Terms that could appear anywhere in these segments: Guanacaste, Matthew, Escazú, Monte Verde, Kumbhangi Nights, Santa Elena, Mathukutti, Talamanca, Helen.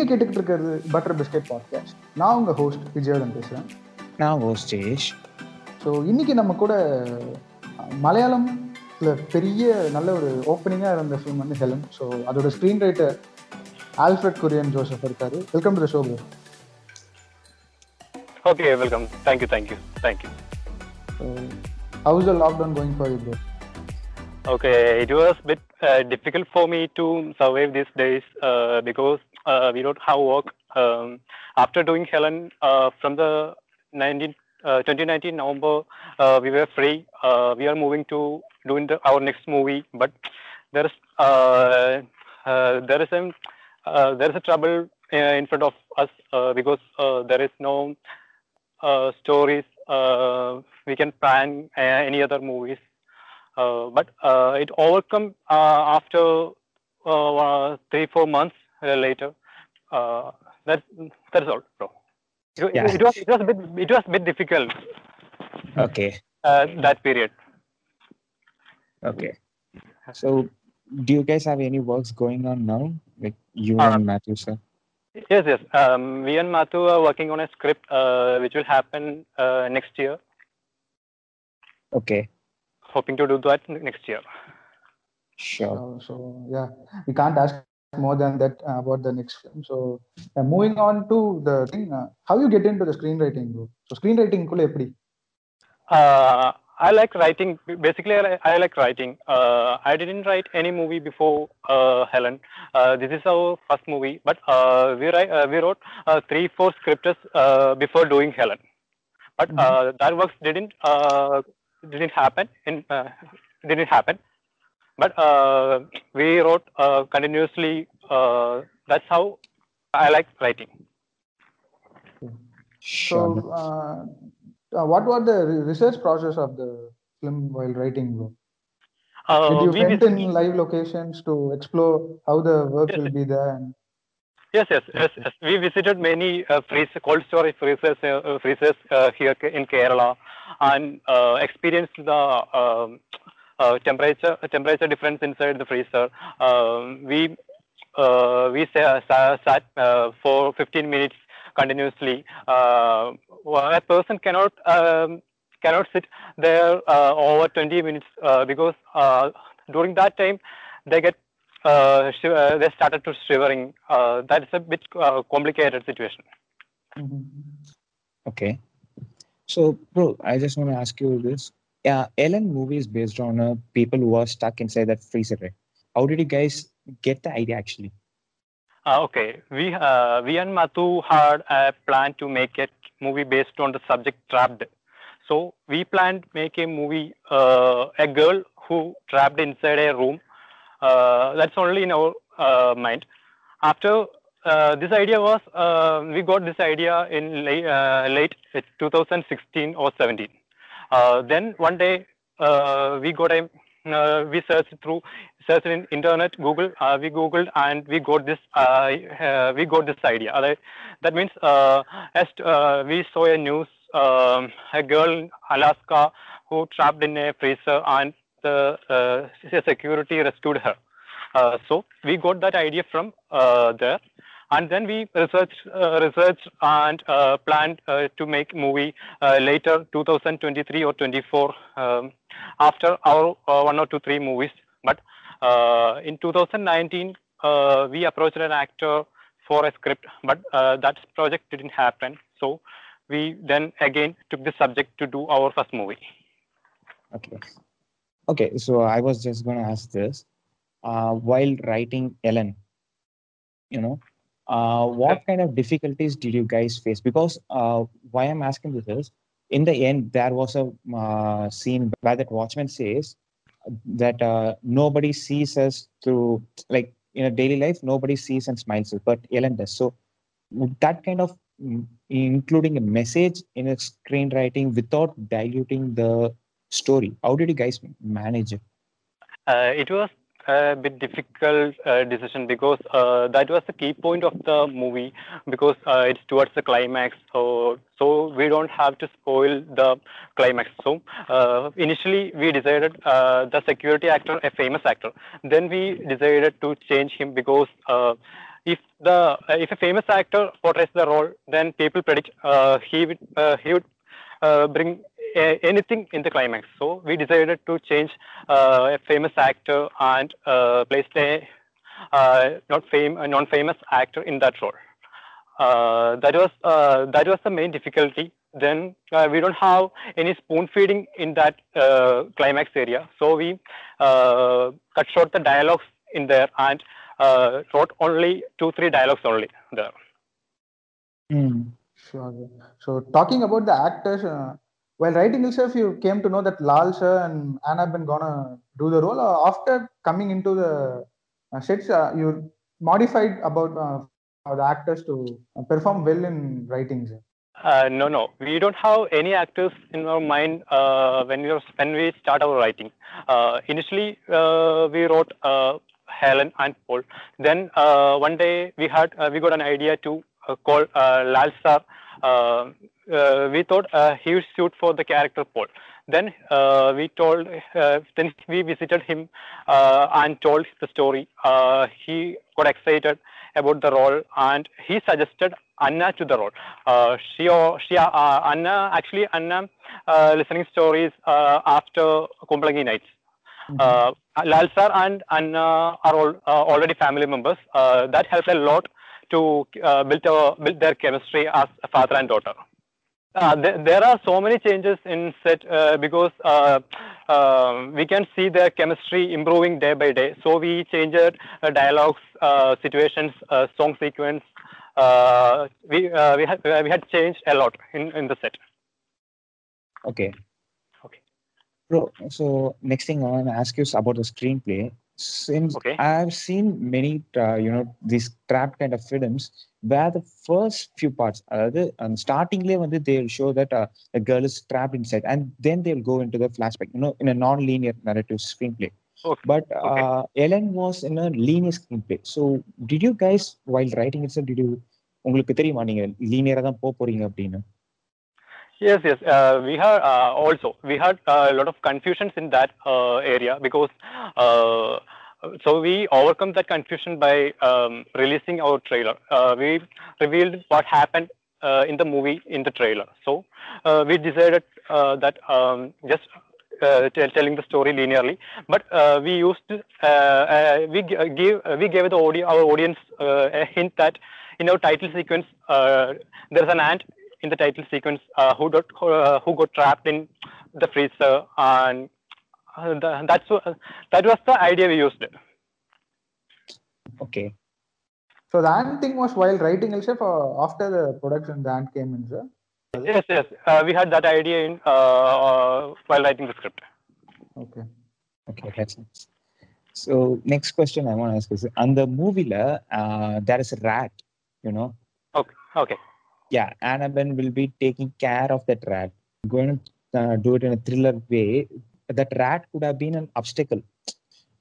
நீங்க கேட்டுக்கிட்டு இருக்கிறது பட்டர் பிஸ்கெட் பாட்காஸ்ட். நான் உங்க ஹோஸ்ட் விஜயன் பேசுறேன். நான் ஹோஸ்ட் ஜெயேஷ். ஸோ இன்னைக்கு நம்ம கூட மலையாளம்ல பெரிய நல்ல ஒரு ஓப்பனிங்காக இருந்த ஃபிலிம் வந்து ஹெலன். ஸோ அதோட screen writer Alfred Kurian Joseph இருக்காரு. Welcome to the show. Okay, welcome. Thank you. How's the lockdown going for you, bro? Okay, it was a bit difficult for me to survive these days because we don't have work. After doing Helen from the 2019 November, we were free. We are moving to doing our next movie, but there is a trouble in front of us because there is no stories we can plan any other movies, but it overcome after 3-4 months later. That's all, bro. Yeah. It was a bit difficult. Okay. That period. Okay. So, do you guys have any works going on now, like you and Matthew, sir? Yes. We and Mathu are working on a script which will happen next year. Okay. Hoping to do that next year. Sure. So yeah, we can't ask more than that about the next film. So moving on to the thing, how you get into the screenwriting group? So screenwriting kulle eppadi? I like writing. Basically, I like writing. I didn't write any movie before Helen. This is our first movie, but we wrote 3-4 scripts before doing Helen. But that works didn't happen. But we wrote continuously. That's how I like writing. So. What was the research process of the film while writing, bro? Did you went in live locations to explore how the work will be there? And... Yes. We visited many cold storage freezers here in Kerala and experienced the temperature difference inside the freezer. We sat for 15 minutes. Continuously, a person cannot sit there over 20 minutes because during that time they get they started to shivering. That's a bit complicated situation. Okay, so bro, I just want to ask you this. Yeah, Helen movie is based on people who are stuck inside that freezer. Right? How did you guys get the idea actually? Okay, we and Mathu had a plan to make a movie based on the subject trapped. So we planned make a movie, a girl who trapped inside a room. That's only in our mind. After this idea was, we got this idea in late 2016 or 17. Then one day we got a... we searched in internet, Google. We googled and we got this idea. That means we saw a news, a girl in Alaska who trapped in a freezer and the security rescued her. So we got that idea from there, and then we researched and planned to make movie later 2023 or 24 after our 1 or 2-3 movies. But in 2019 we approached an actor for a script, but that project didn't happen. So we then again took the subject to do our first movie. Okay. So I was just going to ask this while writing Helen, you know. What kind of difficulties did you guys face? Because why I'm asking this is, in the end, there was a scene where that watchman says that nobody sees us through, like in a daily life, nobody sees and smiles, but Helen does. So that kind of including a message in a screenwriting without diluting the story. How did you guys manage it? It was a bit difficult decision because that was the key point of the movie, because it's towards the climax, so we don't have to spoil the climax. So initially we decided the security actor, a famous actor, then we decided to change him because if a famous actor portrays the role, then people predict he would bring anything in the climax. So we decided to change a famous actor and place a non-famous actor in that role. That was the main difficulty. Then we don't have any spoon feeding in that climax area, so we cut short the dialogues in there and wrote only 2-3 dialogues only there. Sure. So talking about the actors, while writing yourself, you came to know that Lal sir and Anna been gonna do the role. After coming into the sets, you modified about the actors to perform well in writings. No, we don't have any actors in our mind when we start our writing. Initially, we wrote Helen and Paul. Then one day we got an idea to call Lal sir. We thought he would suit for the character Paul. Then we visited him and told the story. He got excited about the role and he suggested Anna to the role. Anna listening stories after Kumbhangi Nights. Lal sir and Anna are all already family members. That helped a lot to build their chemistry as a father and daughter. There are so many changes in set because we can see their chemistry improving day by day. So we changed dialogues, situations, song sequence. We had changed a lot in the set. Okay. Bro, so next thing I want to ask you is about the screenplay. Since I've seen many, these trap kind of films where the first few parts, startingly, when they'll show that the girl is trapped inside, and then they'll go into the flashback, in a non-linear narrative screenplay. But Ellen was in a linear screenplay. So did you guys, while writing itself, உங்களுக்கு தெரியுமா நீங்க linear-ஆ தான் போறீங்க அப்படின்னு? Yes. We had a lot of confusions in that area because so we overcome that confusion by releasing our trailer. We revealed what happened in the movie in the trailer. So we decided that just telling the story linearly, but we gave the our audience a hint that in our title sequence there's an ant in the title sequence who got trapped in the freezer, and that was the idea we used. Okay. So the ant thing was while writing itself, or after the production the ant came in, sir? Yes. We had that idea in while writing the script. Okay, that's nice. So next question I want to ask is, on the movie there is a rat, Okay. Yeah, Annabelle will be taking care of that rat. Going to do it in a thriller way. That rat could have been an obstacle.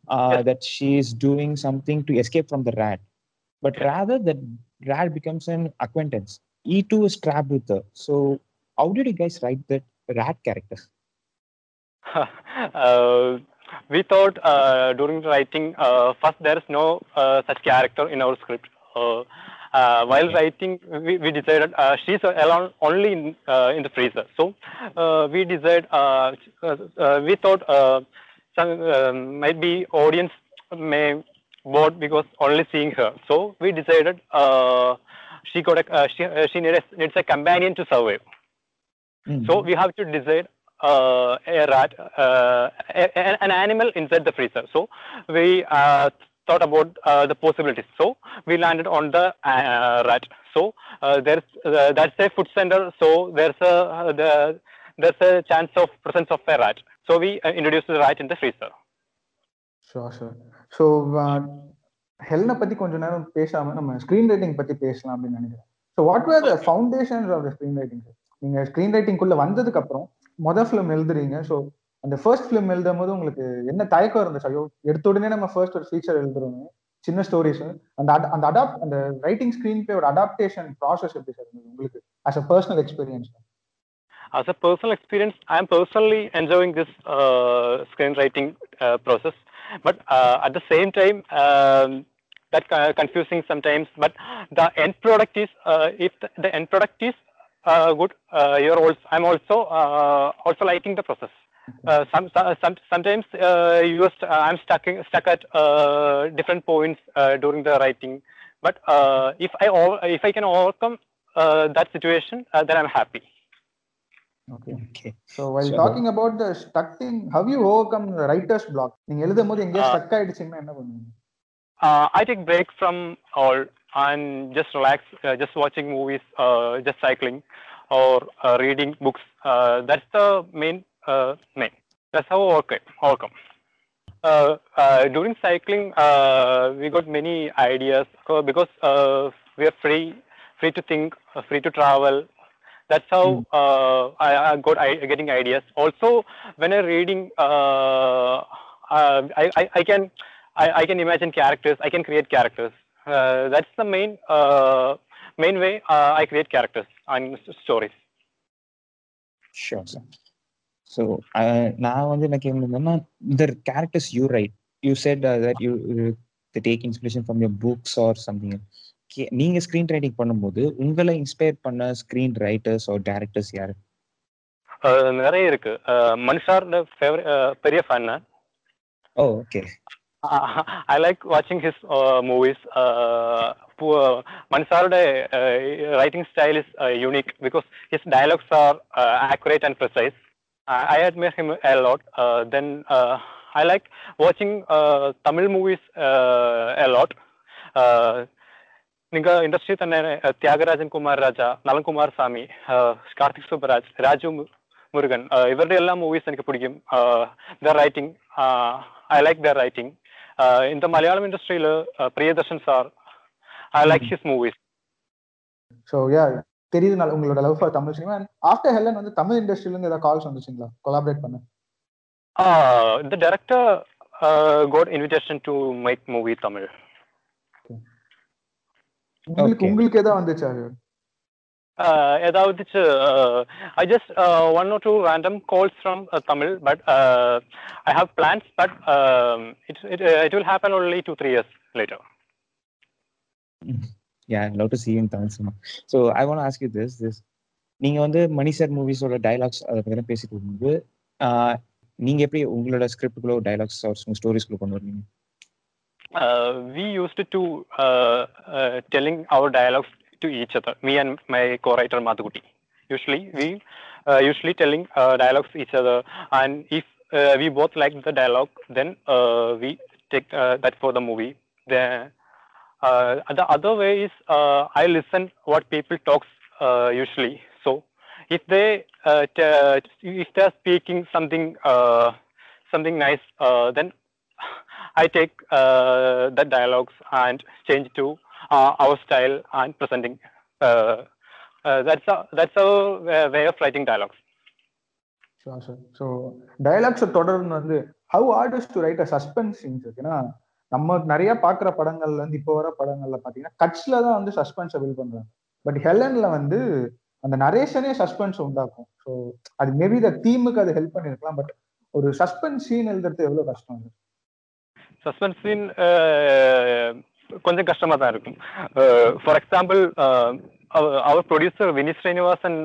That she is doing something to escape from the rat. But rather, that rat becomes an acquaintance. He too is trapped with her. So, how did you guys write that rat character? We thought during writing, first, there is no such character in our script. While writing, we decided she's alone only in the freezer. So we decided, we thought might be audience may bored because only seeing her. So we decided she needs a companion to survive. So we have to decide a rat, an animal inside the freezer. So we thought about the possibilities. So we landed on the rat. So that's a food center. So there's a chance of presence of a rat. So we introduced the rat in the freezer. Sure. So Helena patti konja neram pesama nama screenwriting patti pesalam appdi nenikiren. So what were the foundations of the screenwriting? Ninga screenwriting kulla vandadukku appuram modha film eludringa. So அந்த first film எழுதும் போது உங்களுக்கு என்ன தயக்கம் இருந்துச்சு? ஐயோ, எடுத்த உடனே நம்ம ஃபர்ஸ்ட் ஒரு ஃபீச்சர் எழுதுறோம், சின்ன ஸ்டோரிஸ், அந்த ரைட்டிங் ஸ்கிரீன் பிளேயோட அடாப்டேஷன் ப்ராசஸ் எப்படி சார் இருந்தது உங்களுக்கு as a personal experience? As a personal experience, I am personally enjoying this screenwriting process, but at the same time that confusing sometimes. But the end product is if the end product is good, you're also, I'm also also liking the process. Sometimes I'm stuck at different points during the writing, but if I can overcome that situation, then I'm happy. Okay. So while talking about the stuck thing, have you overcome the writer's block? நீங்க எழுதும்போது எங்க stuck ஆயிடுச்சுன்னா என்ன பண்ணுவீங்க? I take breaks from all and just relax, just watching movies, just cycling or reading books. That's the main. That's how overcome. During cycling, we got many ideas because we are free to think, free to travel. That's how I got getting ideas. Also, when I'm reading, I can imagine characters. I can create characters. That's the main way I create characters and stories. Sure, sir. So now when I came to know the characters you write, you said that you they take inspiration from your books or something else. நீங்க screen writing பண்ணும்போது உங்களை inspire பண்ண screen writers R directors யாரு? நிறைய இருக்கு. மனுஷார் பெரிய fan நான். Okay, I like வாட்சிங் ஹிஸ் மூவிஸ். மனுஷாரோட writing style is unique because his dialogues are accurate and precise. I admire him a lot. Then I like வாட்சிங் தமிழ் மூவிஸ் அ லாட். நீங்க industry தானே, தியாகராஜன், குமார் ராஜா, நலக்குமார், சாமி கார்த்திக், சோப்ராஜ், ராஜு முருகன், இவருடைய எல்லா மூவிஸ் எனக்கு பிடிக்கும். Their writing I like their writing. இந்த மலையாளம் இண்டஸ்ட்ரியில Priyadarshan sir, I like his movies. So yeah தெரியுது உங்களோட love for Tamil cinema. After Helen வந்து தமிழ் இண்டஸ்ட்ரியிலேருந்து ஏதாவது கால்ஸ் வந்துச்சுங்களா கொலாபரேட் பண்ண? இந்த director got invitation to make movie Tamil. உங்களுக்கு ஏதாவது வந்துச்சா? ஏதாவது I just one or two random calls from Tamil, but I have plans, but it will happen only 2-3 years later. Yeah, I'd love to see you in Tamil cinema. So I want to ask you this. நீங்க வந்து Mani sir movies ஓட dialogues அத பத்தி பேசிட்டு இருக்கும்போது நீங்க எப்படி உங்களோட ஸ்கிரிப்ட்க்குள்ள டயலாக்ஸ் ஆர் ஸ்டோரிஸ்க்குள்ள கொண்டு வரீங்க? We used to telling our dialogues to each other, me and my co-writer Mathukutti. Usually we telling dialogues each other, and if we both like the dialogue, then we take that for the movie. The other way is I listen what people talks usually. So if they if they are speaking something nice, then I take that dialogues and change to our style and presenting. That's a way of writing dialogues. Sure, sir. So dialogues தொடர்ந்து how hard is to write a suspense scene? ஏன்னா நம்ம நிறைய பார்க்குற படங்கள்ல இருந்து இப்போ வர படங்கள்ல பார்த்தீங்கன்னா கட்ஸ்ல தான் வந்து சஸ்பென்ஸை பில்ட் பண்றாங்க. பட் ஹெலன்ல வந்து அந்த நரேஷனே சஸ்பென்ஸ் உண்டாக்கும். ஸோ அது மேபி இந்த தீமுக்கு அது ஹெல்ப் பண்ணிருக்கலாம். பட் ஒரு சஸ்பென்ஸ் சீன் எழுதுறது எவ்வளோ கஷ்டம்? சஸ்பென்ஸ் சீன் கொஞ்சம் கஷ்டமா தான் இருக்கும். ஃபார் எக்ஸாம்பிள், அவர் producer Vini Srinivasan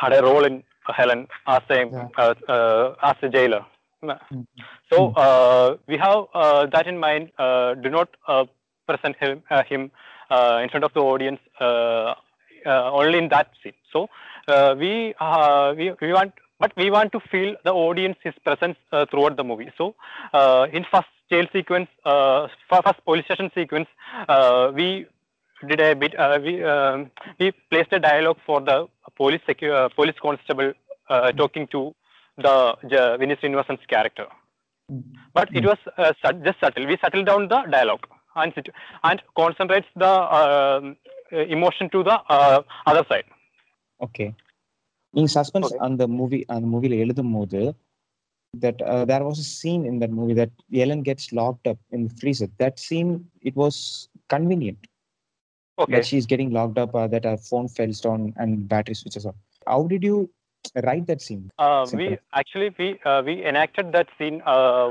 had a role in Helen as a jailer. So we have that in mind. Do not present him in front of the audience only in that scene. So we want to feel the audience is present throughout the movie. So in first jail sequence, first police station sequence, we did a bit we placed a dialogue for the police constable talking to the Vinay Srinivasan's character. But it was just subtle. We settled down the dialogue and concentrates the emotion to the other side. Okay. In suspense, okay. on the movie எழுதும்போது that there was a scene in that movie that Helen gets locked up in the freezer. That scene, it was convenient. Okay. That she's getting locked up, that her phone falls down and battery switches off. How did you write that scene? We enacted that scene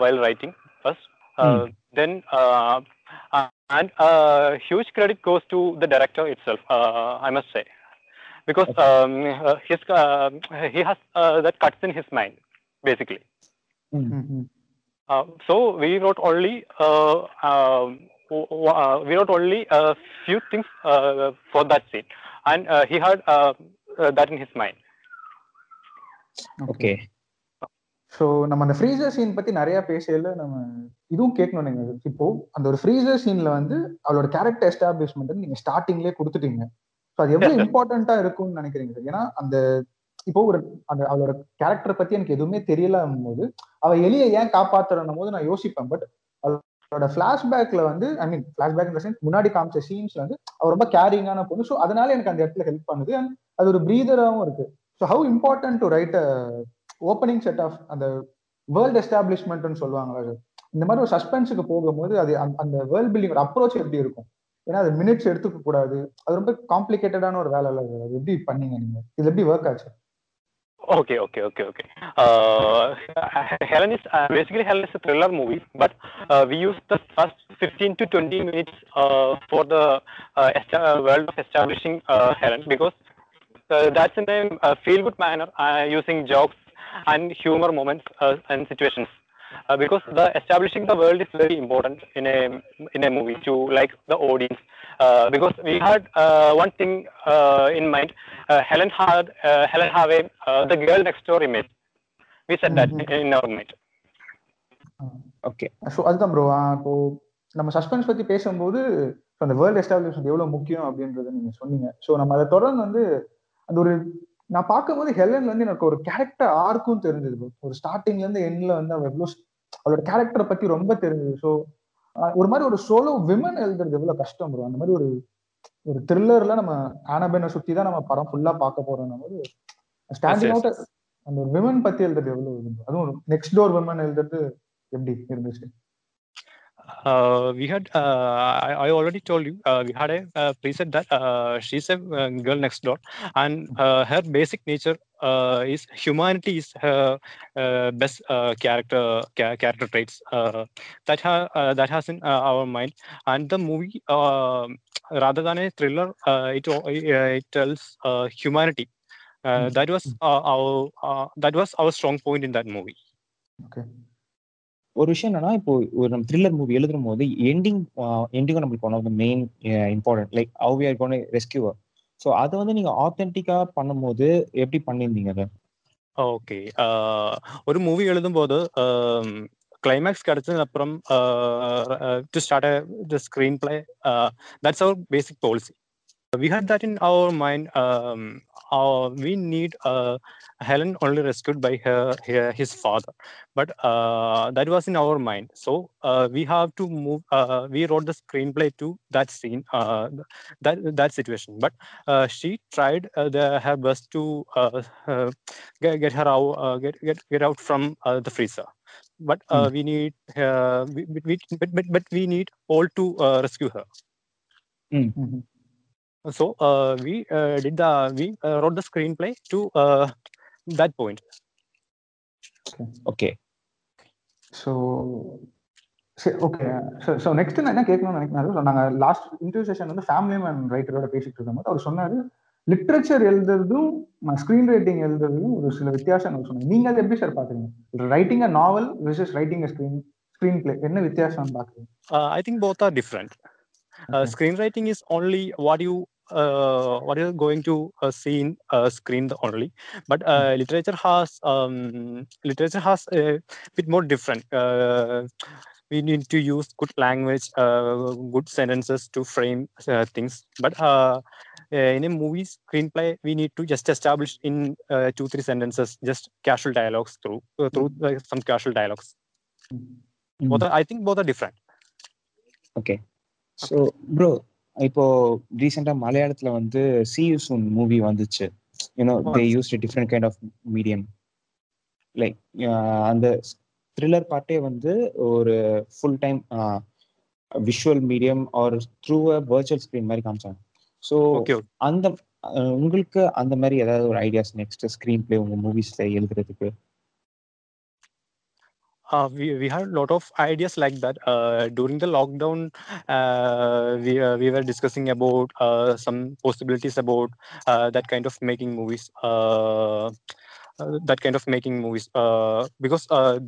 while writing first. Then And huge credit goes to the director itself, I must say, because he has that cuts in his mind, basically. Mm-hmm. So we wrote only a few things for that scene, and he had that in his mind. Okay. So நம்ம அந்த freezer scene பற்றி நிறையா பேசையில் நம்ம இதுவும் கேட்கணும். நீங்கள் இப்போது அந்த ஒரு ஃப்ரீசர் சீனில் வந்து அவளோட கேரக்டர் எஸ்டாப்ளிஷ்மெண்ட் வந்து நீங்கள் ஸ்டார்டிங்லேயே கொடுத்துட்டீங்க. ஸோ அது எவ்வளோ இம்பார்ட்டண்ட்டாக இருக்கும்னு நினைக்கிறீங்க சார்? ஏன்னா அந்த இப்போ ஒரு அந்த அவளோட கேரக்டரை பற்றி எனக்கு எதுவுமே தெரியலாம் போது அவள் எளிய ஏன் காப்பாற்றுறன்னும் போது நான் யோசிப்பேன். பட் அவளோட ஃப்ளாஷ்பேக்கில் வந்து ஐ மீன் ஃப்ளாஷ்பேக் சீன் முன்னாடி காமிச்ச சீன்ஸில் வந்து அவள் ரொம்ப கேரிங்கான பொண்ணு. ஸோ அதனால எனக்கு அந்த இடத்துல ஹெல்ப் பண்ணுது, அண்ட் அது ஒரு ப்ரீதராகவும் இருக்குது. So how important to write opening set of அந்த வேர்ல்ட் எஸ்டாப்ளிஷ்மெண்ட்னு சொல்லுவாங்களா? இந்த மாதிரி ஒரு சஸ்பென்ஸுக்கு போகும்போது அது அந்த வேர்ல்ட் பில்டிங் அப்ரோச் எப்படி இருக்கும்? ஏன்னா அது மினிட்ஸ் எடுத்துக்க கூடாது, அது ரொம்ப காம்ப்ளிகேட்டடான ஒரு வேலை. அது எப்படி பண்ணீங்க நீங்க? இது எப்படி ஒர்க் ஆச்சு? Okay okay okay okay Helen is basically Helen is a thriller movie, but we use the first 15 to 20 minutes for the world of establishing Helen, because that's in a feel-good manner, using jokes and humor moments and situations, because the establishing the world is very important in a movie to like the audience, because we had one thing in mind. Helen had the girl next door image. We said that in our mind. Okay. So அதுதான் bro. இப்போ நம்ம suspense பத்தி பேசும்போது அந்த world establishment எவ்வளவு முக்கியம் அப்படின்றத நீங்க சொன்னீங்க. ஸோ நம்ம அதை தொடர்ந்து வந்து அந்த ஒரு நான் பார்க்கும்போது ஹெலன் வந்து எனக்கு ஒரு கேரக்டர் ஆர்க்கும் தெரிஞ்சது. ஒரு ஸ்டார்டிங்ல இருந்து எண்ட்ல வந்து அவள் எவ்வளோ அவளோட கேரக்டரை பத்தி ரொம்ப தெரிஞ்சது. ஸோ ஒரு மாதிரி ஒரு சோலோ விமன் எழுதுறது எவ்வளோ கஷ்டம் வரும். அந்த மாதிரி ஒரு த்ரில்லர்ல நம்ம ஆனபெனை சுற்றி தான் நம்ம படம் ஃபுல்லா பார்க்க போறோம். போது ஸ்டாண்டிங் அவுட் அந்த ஒரு விமன் பத்தி எழுதுறது எவ்வளோ இருந்தது, அதுவும் நெக்ஸ்ட் டோர் விமன் எழுதுறது எப்படி இருந்துச்சு? We had I already told you we had a preset that she's a girl next door, and her basic nature is humanity is her best character traits that has in our mind. And the movie, rather than a thriller, it tells humanity. That was our strong point in that movie. Okay. ஒரு விஷயம் என்னன்னா, இப்போ ஒரு நம்ம thriller movie எழுதும் போது எண்டிங்கும் நம்மளுக்கு one of the main important, like how we are going to rescue. So அதை வந்து நீங்க ஆத்தென்டிக்கா பண்ணும் போது எப்படி பண்ணியிருந்தீங்க அதை? ஓகே, ஒரு மூவி எழுதும்போது climax kadachadhu appuram to start the screenplay, that's our basic policy. We had that in our mind. We need Helen only rescued by his father, but that was in our mind. So we have to move. We wrote the screenplay to that scene, that situation. But she tried her best to get her out, get out from the freezer. But we need we need all to rescue her. Mm-hmm. So we wrote the screenplay to that point. Okay. So next என்ன கேட்கணும்னு நினைக்கிறேன். நாங்க last interview session வந்து family man ரைட்டரோட பேசிட்டு இருக்கும்போது அவர் சொன்னாரு, லிட்ரேச்சர் எழுதுறதும் ஸ்கிரீன் ரைட்டிங் எழுதுறதும் ஒரு சில வித்தியாசம் சொன்னாங்க. நீங்க அதை எப்படி சார் பாக்குறீங்க? Writing a novel versus writing a screenplay என்ன வித்தியாசம் பாக்குறீங்க? I think both are different. Screenwriting is only what you're going to see in screen only, but literature has a bit more different. We need to use good language, good sentences to frame things, but in a movie screenplay we need to just establish in 2-3 sentences, just casual dialogues through some casual dialogues. Mm-hmm. I think both are different. Okay. So bro, இப்போ ரீசெண்டா மலையாளத்துல வந்து see you soon movie வந்துச்சு. You know they used a different kind of medium, like அந்த thriller பார்ட்டே வந்து ஒரு full time visual medium or through a virtual screen மாதிரி காமிச்சாங்க. ஸோ அந்த உங்களுக்கு அந்த மாதிரி ஏதாவது ஒரு ஐடியாஸ் நெக்ஸ்ட் ஸ்க்ரீன் பிளே உங்க மூவிஸ்ல எழுதுறதுக்கு? We had a lot of ideas like that. During the lockdown, we were discussing about some possibilities about that kind of making movies. Because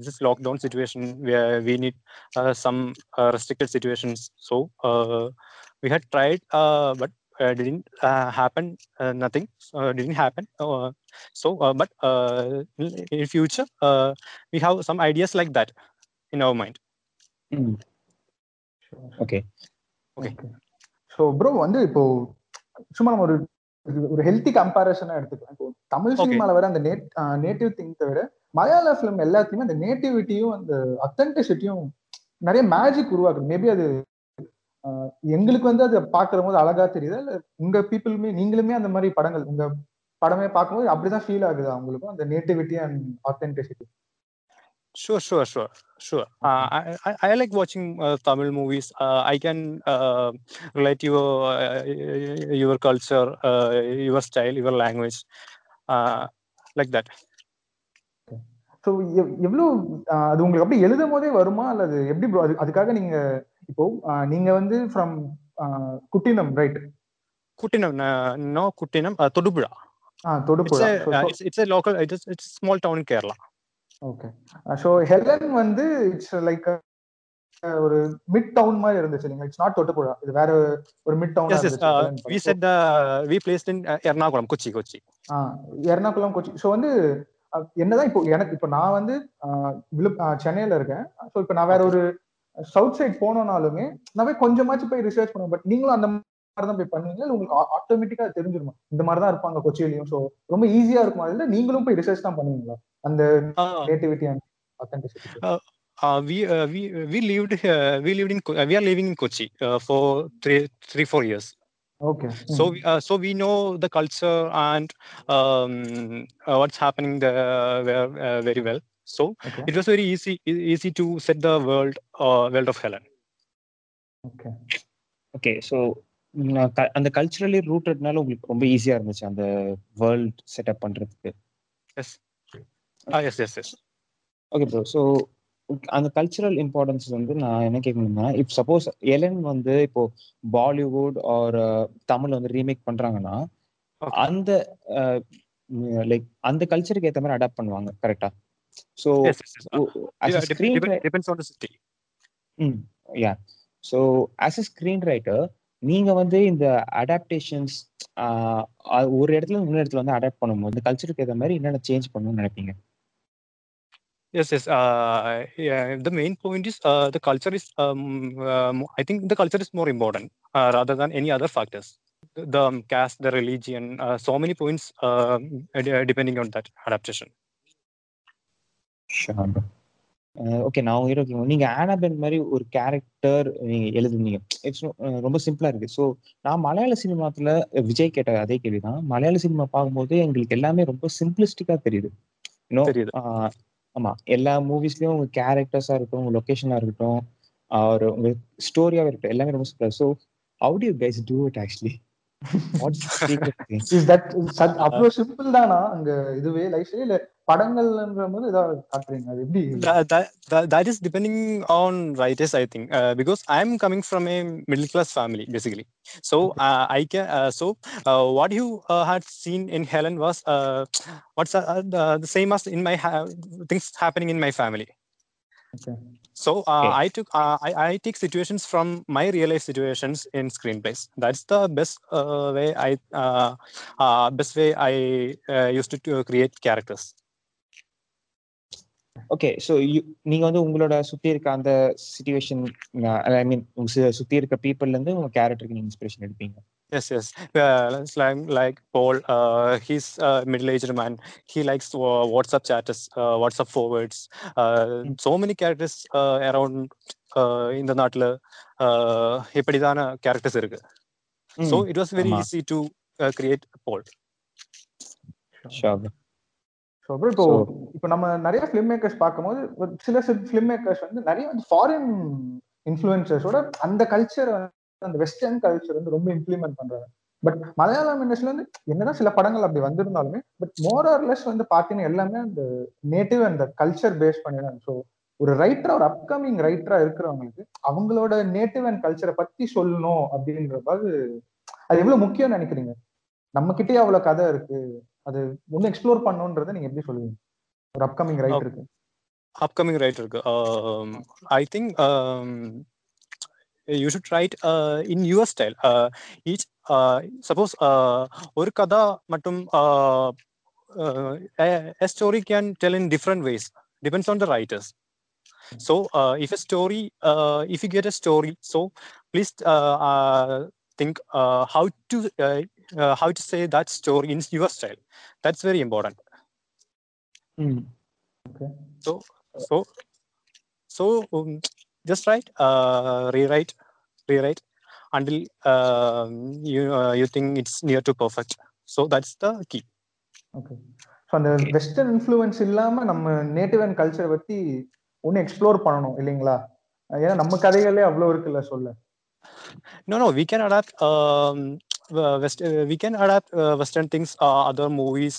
this lockdown situation where we need some restricted situations. So we had tried, but didn't happen. Nothing didn't happen. But in future, we have some ideas like that in our mind. Mm. Sure. Okay. So, bro, vandu ipo summa nam ஒரு healthy கம்பேரிசனா எடுத்துக்கலாம். இப்போ தமிழ் சினிமால வர அந்த native thing தவிர மலையாள film எல்லாத்தையுமே அந்த நேட்டிவிட்டியும் அந்த அத்தென்டிசிட்டியும் நிறைய மேஜிக் உருவாக்குது. மேபி அது எங்களுக்கு வந்து அதை பாக்குற போது அழகா தெரியுதா, இல்ல உங்க பீப்புளுமே நீங்களுமே அந்த மாதிரி படங்கள் உங்க படமே பார்க்கும்போது அப்படிதான் ஃபீல் ஆகுதா அவங்களுக்கும் அந்த nativity and authenticity? Sure. I like watching Tamil movies. I can relate your culture, your style, your language, like that. So, எவ்வளோ அது உங்களுக்கு அப்படி எழுதும் போதே வருமா, அல்லது எப்படி ப்ரோ? அதுக்காக நீங்க இப்போ நீங்க வந்து from Kuttinam, right? Kuttinam Thodupuzha. Thodupuzha. It's a local. It's a small town in Kerala. Okay. So Helen வந்து இட்ஸ் லைக் ஒரு மிட் டவுன் மாதிரி இருந்துச்சு. நீங்க இட்ஸ் நாட் தொட்டுபுழா, இது வேற ஒரு mid town. Yes, we said we placed in Ernakulam, Kochi. Ernakulam, Kochi. So வந்து என்னதான் இப்போ எனக்கு இப்போ நான் வந்து சென்னையில இருக்கேன். சோ இப்போ நான் வேற ஒரு சவுத் சைட் போனோம்னாலுமே நான் போய் கொஞ்சமாச்சு போய் ரிசர்ச் பண்ணுவேன். பட் நீங்களும் அந்த மாதிரி தான் போய் பண்ணுவீங்களா, உங்களுக்கு ஆட்டோமேட்டிக்கா தெரிஞ்சிருமா இந்த மாதிரி தான் இருப்பாங்க கொச்சியிலயும்? சோ ரொம்ப ஈஸியா இருக்கும். அதுல நீங்களும் போய் ரிசர்ச் தான் பண்ணுவீங்களா? And the creativity and authenticity. We are living in Kochi for 3-4 years. Okay. So we know the culture and what's happening there very well. So It was very easy to set the world of Helen. Okay. So and the culturally rootedனால உங்களுக்கு ரொம்ப ஈஸியா இருந்துச்சு அந்த world set up பண்றதுக்கு. Yes. Yes. Okay, bro. So, அந்த cultural importance வந்து நான் என்ன கேட்கணும்னா, இப்போ சப்போஸ் எலன் வந்து இப்போ பாலிவுட் ஆர் தமிழ் வந்து ரீமேக் பண்றாங்கன்னா அந்த லைக் அந்த கல்ச்சருக்கு ஏற்ற மாதிரி அடாப்ட் பண்ணுவாங்க, கரெக்டா? So as a screen writer நீங்க வந்து இந்த அடாப்டேஷன்ஸ் ஒரு இடத்துல இன்னொரு இடத்துல வந்து அடாப்ட் பண்ணும்போது கல்ச்சருக்கு ஏற்ற மாதிரி என்னென்ன சேஞ்ச் பண்ணணும்னு நினைப்பீங்க? Yes. The main point is the culture is. I think the culture is more important rather than any other factors. The caste, the religion, so many points depending on that adaptation. Sure. Okay, now நீங்க ஆனாபென் மாதிரி ஒரு character நீங்க எழுதுனீங்க, it's ரொம்ப சிம்பிளா இருக்கு. So நான் மலையாள சினிமாத்துல விஜய் கேட்ட அதே கேள்விதான். மலையாள சினிமா பார்க்கும்போது எங்களுக்கு எல்லாமே ரொம்ப சிம்பிளிஸ்டிக்கா தெரியுது. ஆமா, எல்லா மூவிஸ்லயும் உங்க கேரக்டர்ஸா இருக்கட்டும், உங்க லொகேஷனா இருக்கட்டும், ஒரு உங்க ஸ்டோரியாவே இருக்கட்டும், எல்லாமே ரொம்ப சிம்பிளா. So how do you guys do it actually? அவ்வளவு சிம்பிள் தானா அங்க இதுவே லைஃப்ல, இல்ல படங்கள்ன்ற போது ஏதாவது காட்டுறீங்க, அது எப்படி? That is depending on writers, I think, because I am coming from a middle class family basically. So I can what you had seen in Helen was what's the same as in my things happening in my family. Okay. So I take situations from my real life situations in screenplays. That's the best way I used to create characters. Okay, so நீங்க வந்து உங்களோட சுத்தி இருக்க அந்த situation, I mean சுத்தி இருக்க people இருந்து உங்க character-க்கு நீங்க inspiration எடுப்பீங்க. Yes. Like Paul, he's a middle-aged man. He likes WhatsApp chats, WhatsApp forwards. So many characters around in the Natla. Hepadidana characters irukku. So it was very easy to create Paul. Sure. இப்போ நம்ம நிறைய film makers பார்க்கும்போது சில film makers வந்து நிறைய foreign இன்ஃப்ளூயன்சஸோட அந்த culture அந்த western culture வந்து ரொம்ப இம்ப்ளிமெண்ட் பண்றாங்க. பட் மலையாளம் இண்டஸ்ட்ரியில வந்து என்னதான் சில படங்கள் அப்படி வந்திருந்தாலுமே பட் மோர் ஆர் லெஸ் வந்து பாத்தீங்கன்னா எல்லாமே அந்த நேட்டிவ் அண்ட் கல்ச்சர் பேஸ் பண்ணிடுறாங்க. ஸோ ஒரு ரைட்டரா, ஒரு அப்கமிங் ரைட்டரா இருக்கிறவங்களுக்கு அவங்களோட நேட்டிவ் அண்ட் கல்ச்சரை பத்தி சொல்லணும் அப்படின்றபாது அது எவ்வளவு முக்கியம் நினைக்கிறீங்க? நம்ம கிட்டே அவ்வளவு கதை இருக்கு, அது இன்னும் எக்ஸ்ப்ளோர் பண்ணணும்ன்றதை நீங்க எப்படி சொல்லுவீங்க? ஒரு அப்கமிங் ரைட்டருக்கு I think you should write in your style. Each suppose ஒரு கதை மட்டும் a story can tell in different ways. Depends on the writers. So if you get a story, so please think how to say that story in your style. That's very important. Okay. So just write, rewrite until you think it's near to perfect. So that's the key. Okay. So அந்த western influence இல்லாம நம்ம native and கல்ச்சரை பத்தி ஒன்னு explore பண்ணணும் இல்லைங்களா? ஏன்னா நம்ம கதைகளே அவ்வளவு இருக்குல்ல சொல்ல. No, we can adapt western things, other movies,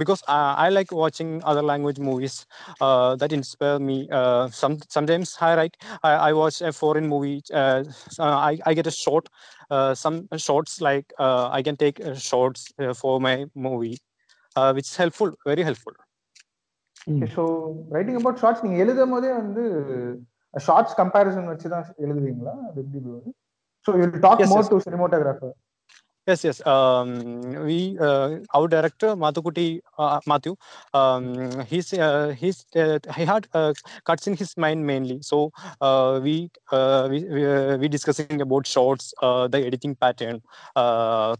because I like watching other language movies that inspire me. Sometimes I watch a foreign movie, I get a short, some shorts, like I can take shorts for my movie, which is helpful, very helpful. Okay, so writing about shorts, நீங்க எழுதும்போதே வந்து shorts comparison வச்சு தான் எழுதுவீங்களா? So you will talk more to cinematographer. Yes. We our director Mathukutti, Matthew, he had cuts in his mind mainly. So we discussing about shots, the editing pattern,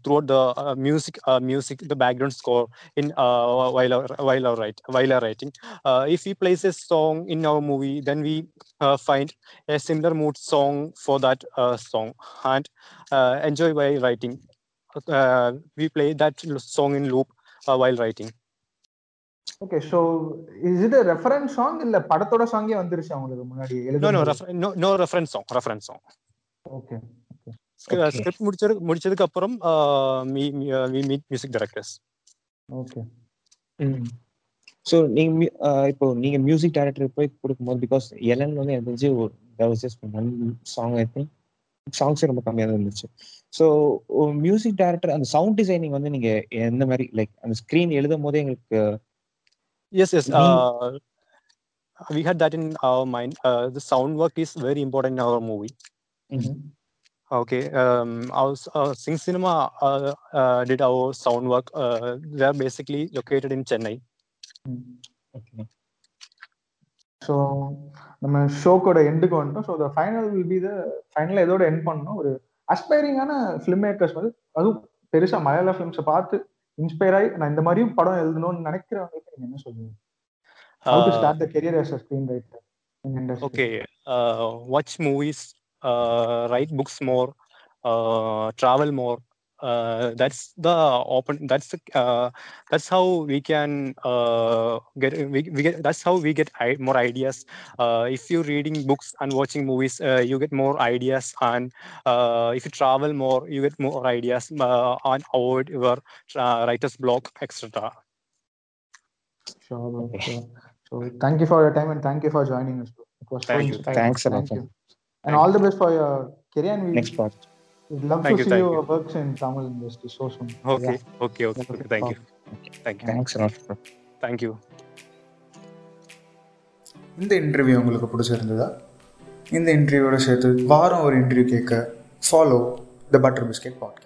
throughout the music, the background score in while writing. If we place a song in our movie, then we find a similar mood song for that song and enjoy while writing. We play that song in loop while writing. Okay, so is it a reference song illa padathoda song e vandiruchu avangalukku munadi eludhu? No, reference song. Okay. Script mudichadukku appuram we meet music directors. Okay. So நீங்க இப்போ நீங்க music director போய் கொடுக்கும்போது, because Helen வந்து எதஞ்சு there was just one song, I think சாங்ஸே ரொம்ப கம்மியாக தான் இருந்துச்சு. ஸோ மியூசிக் டைரக்டர் அந்த சவுண்ட் டிசைனிங் வந்து நீங்க எந்த மாதிரி, லைக் அந்த ஸ்க்ரீன் எழுதும் போதே எங்களுக்கு yes we had that in our mind. The sound work is very important in our movie. Okay, Sing Cinema did our sound work. They are basically located in Chennai. Okay. So நம்ம ஷோக்கோட எண்டுக்கு வந்துட்டோம். So the final will be the final இதோட end பண்ணணும். ஒரு அஸ்பைரிங்கான film makers வந்து, அதுவும் பெருசாக மலையாள ஃபிலிம்ஸை பார்த்து இன்ஸ்பயர் ஆகி நான் இந்த மாதிரியும் படம் எழுதணும்னு நினைக்கிறவங்களுக்கு நீங்கள் என்ன சொல்லுவீங்க? How to start the career as a screenwriter in industry? Okay, watch movies, write books more, travel more. That's how we get more ideas. If you're reading books and watching movies, you get more ideas, and if you travel more, you get more ideas and avoid your writer's block, etc. Sure. So thank you for your time and thank you for joining us. It was fun. Thanks a lot. Thank you. And all the best for your career and next part. We'd love to see your works in Tamil industry so soon. Okay. Thank you. Thanks a lot. Thank you. இந்த interview உங்களுக்கு பிடிச்சிருந்ததா? இந்த இன்டர்வியூவோட சேர்த்து வாரம் ஒரு interview கேட்க follow the Butter Biscuit podcast.